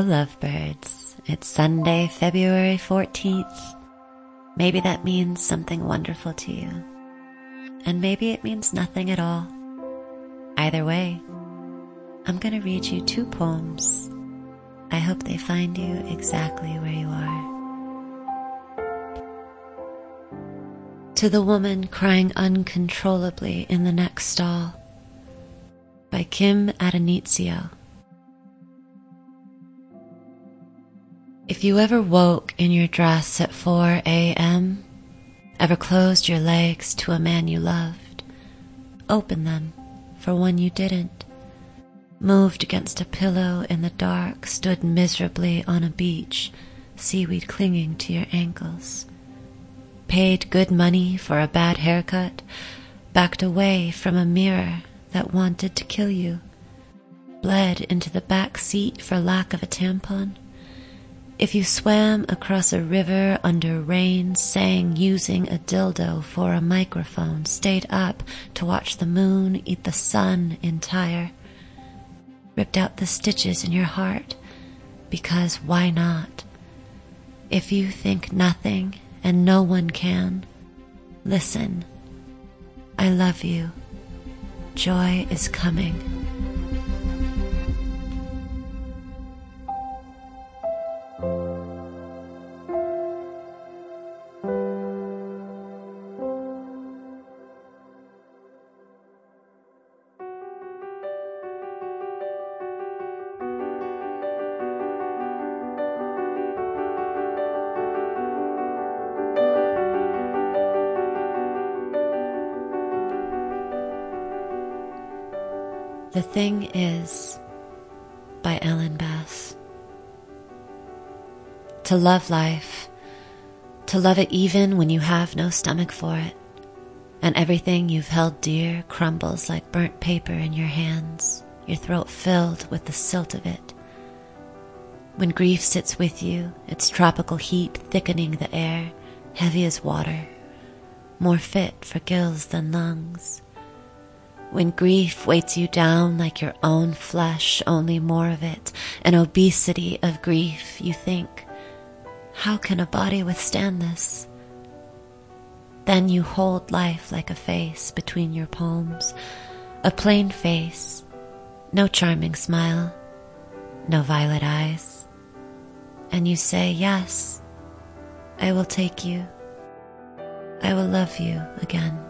Hello lovebirds, it's Sunday, February 14th. Maybe that means something wonderful to you, and maybe it means nothing at all. Either way, I'm going to read you two poems. I hope they find you exactly where you are. To the Woman Crying Uncontrollably in the Next Stall by Kim Addonizio. If you ever woke in your dress at 4 a.m., ever closed your legs to a man you loved, opened them for one you didn't, moved against a pillow in the dark, stood miserably on a beach, seaweed clinging to your ankles, paid good money for a bad haircut, backed away from a mirror that wanted to kill you, bled into the back seat for lack of a tampon. If you swam across a river under rain, sang using a dildo for a microphone, stayed up to watch the moon eat the sun entire, ripped out the stitches in your heart, because why not? If you think nothing and no one can, listen. I love you. Joy is coming. The Thing Is by Ellen Bass. To love life, to love it even when you have no stomach for it, and everything you've held dear crumbles like burnt paper in your hands, your throat filled with the silt of it. When grief sits with you, its tropical heat thickening the air, heavy as water, more fit for gills than lungs. When grief weights you down like your own flesh, only more of it, an obesity of grief, you think, how can a body withstand this? Then you hold life like a face between your palms, a plain face, no charming smile, no violet eyes, and you say, yes, I will take you, I will love you again.